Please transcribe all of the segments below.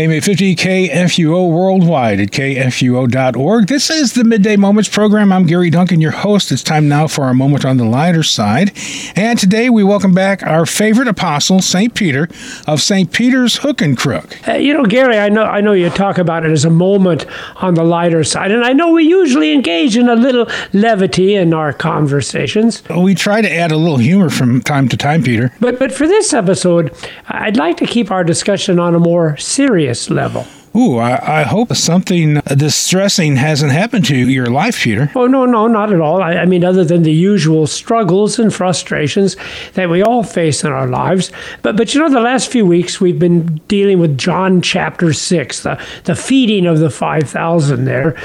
AM 850 KFUO worldwide at KFUO.org. This is the Midday Moments program. I'm Gary Duncan, your host. It's time now for our moment on the lighter side. And today we welcome back our favorite apostle, St. Peter of St. Peter's Hook and Crook. Gary, I know you talk about it as a moment on the lighter side, and I know we usually engage in a little levity in our conversations. We try to add a little humor from time to time, Peter. But for this episode, I'd like to keep our discussion on a more serious level. Ooh, I hope something distressing hasn't happened to your life, Peter. Oh, no, not at all. I mean, other than the usual struggles and frustrations that we all face in our lives. But the last few weeks we've been dealing with John chapter 6, the feeding of the 5,000 there.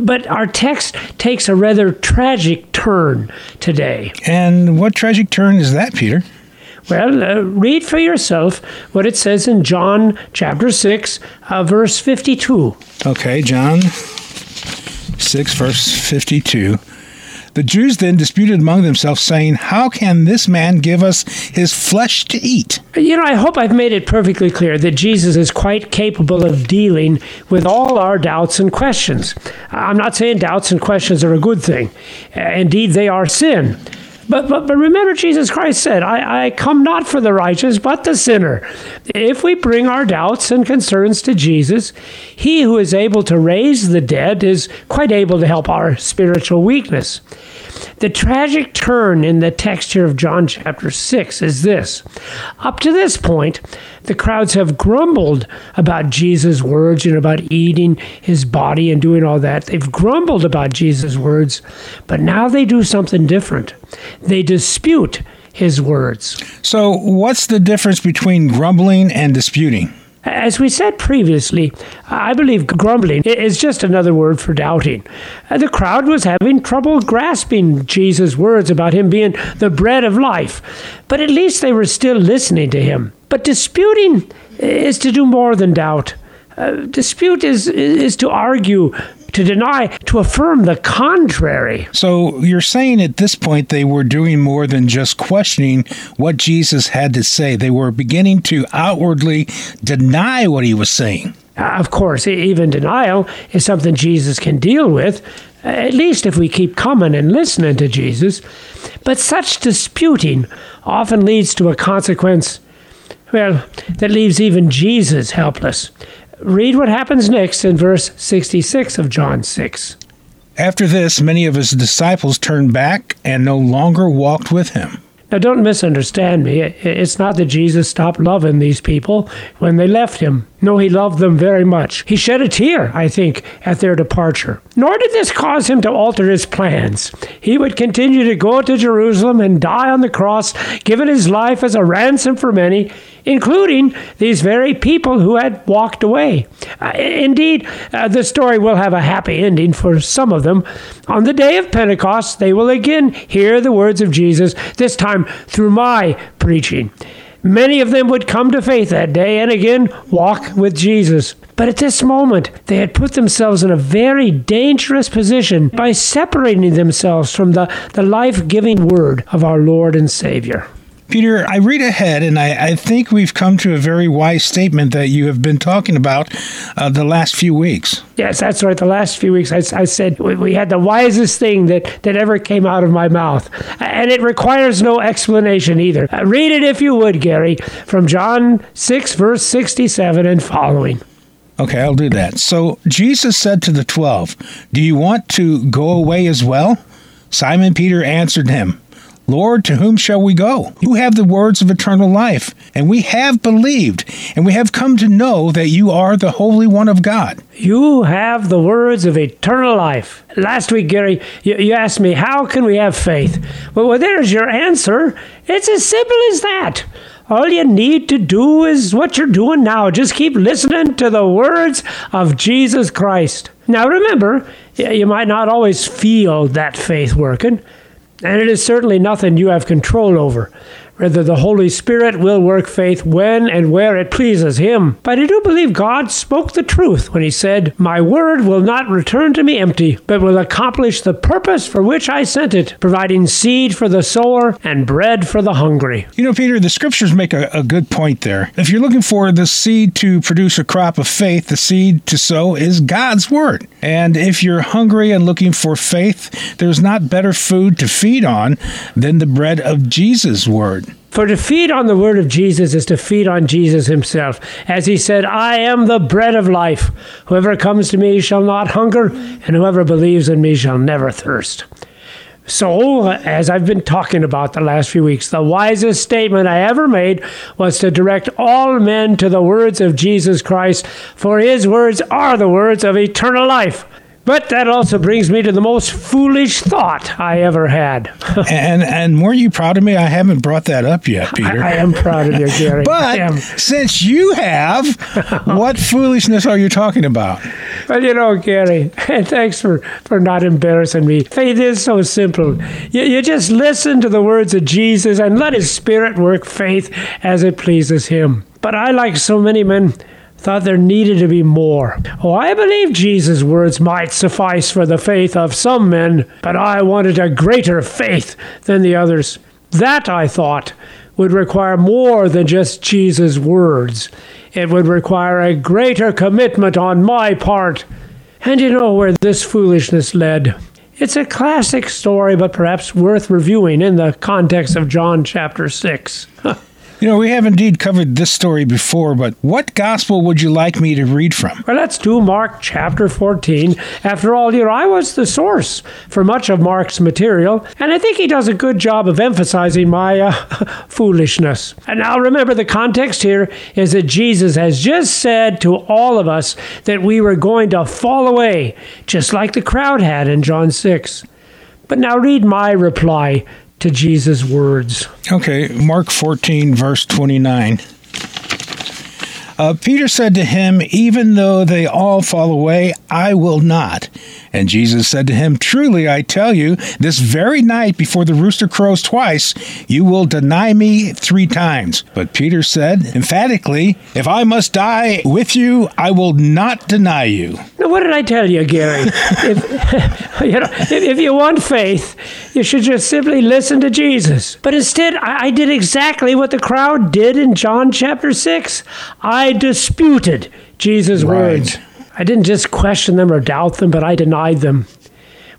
But our text takes a rather tragic turn today. And what tragic turn is that, Peter? Well, read for yourself what it says in John chapter 6, verse 52. Okay, John 6, verse 52. The Jews then disputed among themselves, saying, "How can this man give us his flesh to eat?" I hope I've made it perfectly clear that Jesus is quite capable of dealing with all our doubts and questions. I'm not saying doubts and questions are a good thing. Indeed, they are sin. But remember, Jesus Christ said, I come not for the righteous, but the sinner. If we bring our doubts and concerns to Jesus, he who is able to raise the dead is quite able to help our spiritual weakness. The tragic turn in the text here of John chapter 6 is this. Up to this point, the crowds have grumbled about Jesus' words, about eating his body and doing all that. They've grumbled about Jesus' words, but now they do something different. They dispute his words. So what's the difference between grumbling and disputing? As we said previously, I believe grumbling is just another word for doubting. The crowd was having trouble grasping Jesus' words about him being the bread of life, but at least they were still listening to him. But disputing is to do more than doubt. Dispute is to argue, to deny, to affirm the contrary. So you're saying at this point they were doing more than just questioning what Jesus had to say. They were beginning to outwardly deny what he was saying. Of course, even denial is something Jesus can deal with, at least if we keep coming and listening to Jesus. But such disputing often leads to a consequence, that leaves even Jesus helpless. Read what happens next in verse 66 of John 6. After this, many of his disciples turned back and no longer walked with him. Now, don't misunderstand me. It's not that Jesus stopped loving these people when they left him. No, he loved them very much. He shed a tear, I think, at their departure. Nor did this cause him to alter his plans. He would continue to go to Jerusalem and die on the cross, giving his life as a ransom for many, including these very people who had walked away. Indeed, the story will have a happy ending for some of them. On the day of Pentecost, they will again hear the words of Jesus, this time through my preaching. Many of them would come to faith that day and again walk with Jesus. But at this moment, they had put themselves in a very dangerous position by separating themselves from the life-giving word of our Lord and Savior. Peter, I read ahead, and I think we've come to a very wise statement that you have been talking about the last few weeks. Yes, that's right. The last few weeks, I said we had the wisest thing that ever came out of my mouth, and it requires no explanation either. Read it, if you would, Gary, from John 6, verse 67 and following. Okay, I'll do that. So Jesus said to the 12, "Do you want to go away as well?" Simon Peter answered him, "Lord, to whom shall we go? You have the words of eternal life, and we have believed, and we have come to know that you are the Holy One of God." You have the words of eternal life. Last week, Gary, you asked me, how can we have faith? Well, there's your answer. It's as simple as that. All you need to do is what you're doing now. Just keep listening to the words of Jesus Christ. Now, remember, you might not always feel that faith working. And it is certainly nothing you have control over. Rather, the Holy Spirit will work faith when and where it pleases Him. But I do believe God spoke the truth when He said, "My word will not return to me empty, but will accomplish the purpose for which I sent it, providing seed for the sower and bread for the hungry." You know, Peter, the Scriptures make a good point there. If you're looking for the seed to produce a crop of faith, the seed to sow is God's Word. And if you're hungry and looking for faith, there's not better food to feed on than the bread of Jesus' Word. For to feed on the word of Jesus is to feed on Jesus Himself. As He said, "I am the bread of life. Whoever comes to me shall not hunger, and whoever believes in me shall never thirst." So, as I've been talking about the last few weeks, the wisest statement I ever made was to direct all men to the words of Jesus Christ, for His words are the words of eternal life. But that also brings me to the most foolish thought I ever had. and weren't you proud of me? I haven't brought that up yet, Peter. I am proud of you, Gary. But since you have, what foolishness are you talking about? Well, you know, Gary, and thanks for not embarrassing me. Faith is so simple. You just listen to the words of Jesus and let His Spirit work faith as it pleases Him. But I, like so many men, thought there needed to be more. Oh, I believe Jesus' words might suffice for the faith of some men, but I wanted a greater faith than the others. That, I thought, would require more than just Jesus' words. It would require a greater commitment on my part. And you know where this foolishness led. It's a classic story, but perhaps worth reviewing in the context of John chapter 6. You know, we have indeed covered this story before, but what gospel would you like me to read from? Well, let's do Mark chapter 14. After all, here I was the source for much of Mark's material, and I think he does a good job of emphasizing my foolishness. And now remember, the context here is that Jesus has just said to all of us that we were going to fall away, just like the crowd had in John 6. But now read my reply to Jesus' words. Okay, Mark 14, verse 29. Peter said to him, "Even though they all fall away, I will not." And Jesus said to him, "Truly, I tell you, this very night before the rooster crows twice, you will deny me 3 times. But Peter said emphatically, "If I must die with you, I will not deny you." Now, what did I tell you, Gary? If you want faith, you should just simply listen to Jesus. But instead, I did exactly what the crowd did in John chapter 6. I disputed Jesus' words. I didn't just question them or doubt them, but I denied them.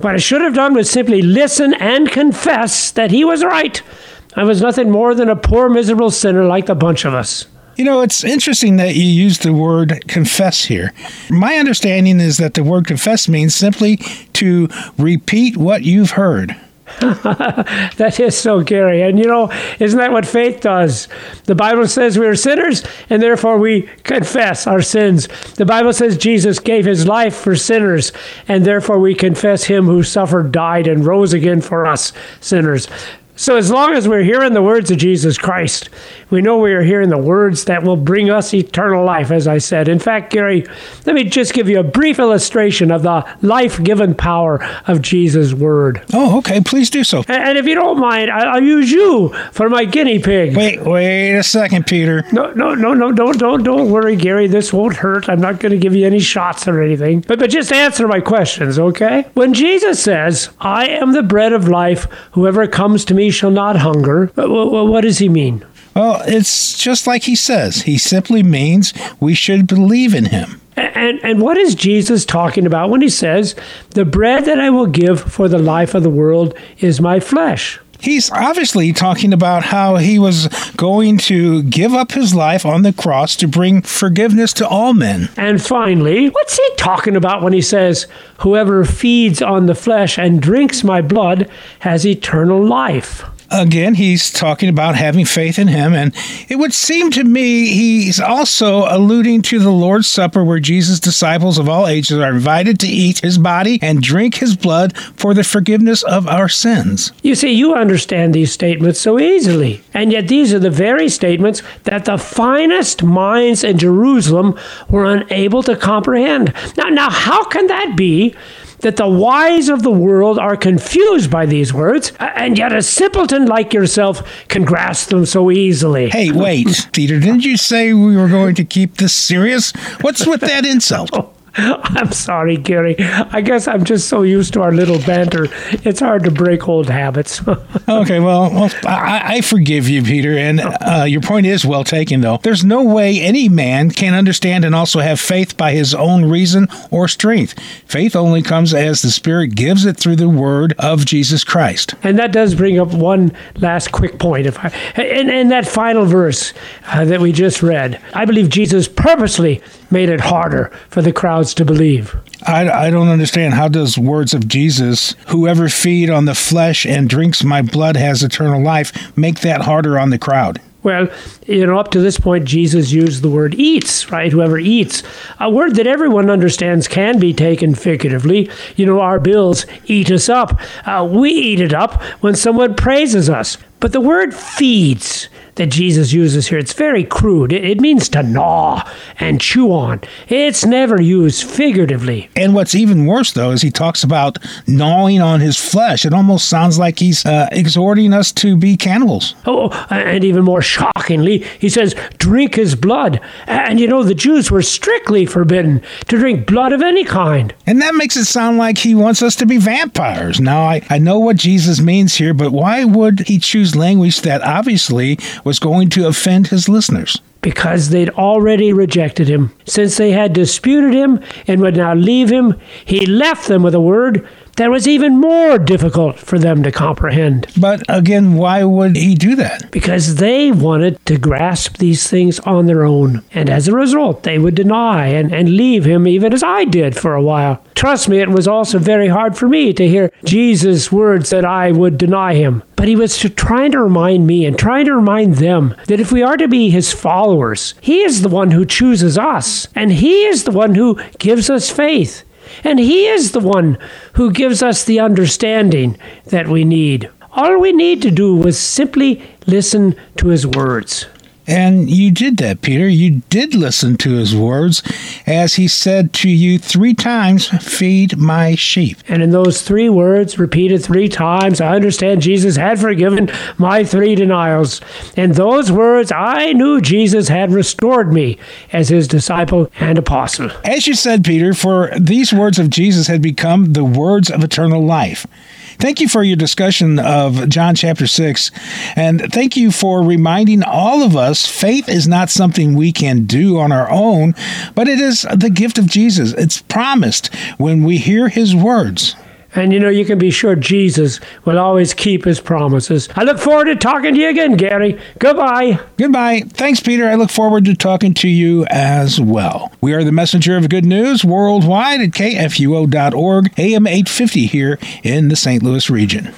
What I should have done was simply listen and confess that He was right. I was nothing more than a poor, miserable sinner like the bunch of us. You know, it's interesting that you use the word confess here. My understanding is that the word confess means simply to repeat what you've heard. That is so, Gary. And you know, isn't that what faith does? The Bible says we are sinners, and therefore we confess our sins. The Bible says Jesus gave His life for sinners, and therefore we confess Him who suffered, died, and rose again for us sinners. So as long as we're hearing the words of Jesus Christ, we know we are hearing the words that will bring us eternal life, as I said. In fact, Gary, let me just give you a brief illustration of the life-given power of Jesus' word. Oh, okay. Please do so. And if you don't mind, I'll use you for my guinea pig. Wait a second, Peter. No, don't worry, Gary. This won't hurt. I'm not going to give you any shots or anything. But just answer my questions, okay? When Jesus says, "I am the bread of life, whoever comes to me shall not hunger," what does He mean? Well, it's just like he says. He simply means we should believe in Him. And what is Jesus talking about when He says, "The bread that I will give for the life of the world is my flesh"? He's obviously talking about how He was going to give up His life on the cross to bring forgiveness to all men. And finally, what's He talking about when He says, "Whoever feeds on the flesh and drinks my blood has eternal life"? Again, he's talking about having faith in Him, and it would seem to me he's also alluding to the Lord's Supper, where Jesus' disciples of all ages are invited to eat His body and drink His blood for the forgiveness of our sins. You see, you understand these statements so easily, and yet these are the very statements that the finest minds in Jerusalem were unable to comprehend. Now how can that be that the wise of the world are confused by these words, and yet a simpleton like yourself can grasp them so easily. Hey, wait, Peter, didn't you say we were going to keep this serious? What's with that insult? Oh, I'm sorry, Gary. I guess I'm just so used to our little banter. It's hard to break old habits. Okay, well, I forgive you, Peter, and your point is well taken, though. There's no way any man can understand and also have faith by his own reason or strength. Faith only comes as the Spirit gives it through the word of Jesus Christ. And that does bring up one last quick point. In that final verse that we just read, I believe Jesus purposely made it harder for the crowds to believe. I don't understand. How does words of Jesus, whoever feed on the flesh and drinks my blood has eternal life, make that harder on the crowd? Well, you know, up to this point, Jesus used the word eats, right? Whoever eats. A word that everyone understands can be taken figuratively. You know, our bills eat us up. We eat it up when someone praises us. But the word feeds that Jesus uses here, it's very crude. It means to gnaw and chew on. It's never used figuratively. And what's even worse, though, is he talks about gnawing on his flesh. It almost sounds like he's exhorting us to be cannibals. Oh, and even more shockingly, he says, drink his blood. And you know, the Jews were strictly forbidden to drink blood of any kind. And that makes it sound like he wants us to be vampires. Now, I know what Jesus means here, but why would he choose language that obviously was going to offend his listeners? Because they'd already rejected him. Since they had disputed him and would now leave him, he left them with a word that was even more difficult for them to comprehend. But again, why would he do that? Because they wanted to grasp these things on their own. And as a result, they would deny and leave him, even as I did for a while. Trust me, it was also very hard for me to hear Jesus' words that I would deny him. But he was trying to remind me and trying to remind them that if we are to be his followers, he is the one who chooses us. And he is the one who gives us faith. And he is the one who gives us the understanding that we need. All we need to do was simply listen to his words. And you did that, Peter. You did listen to his words as he said to you 3 times, feed my sheep. And in those 3 words, repeated 3 times, I understand Jesus had forgiven my 3 denials. In those words, I knew Jesus had restored me as his disciple and apostle. As you said, Peter, for these words of Jesus had become the words of eternal life. Thank you for your discussion of John chapter 6, and thank you for reminding all of us faith is not something we can do on our own, but it is the gift of Jesus. It's promised when we hear his words. And, you know, you can be sure Jesus will always keep his promises. I look forward to talking to you again, Gary. Goodbye. Goodbye. Thanks, Peter. I look forward to talking to you as well. We are the messenger of good news worldwide at KFUO.org, AM 850 here in the St. Louis region.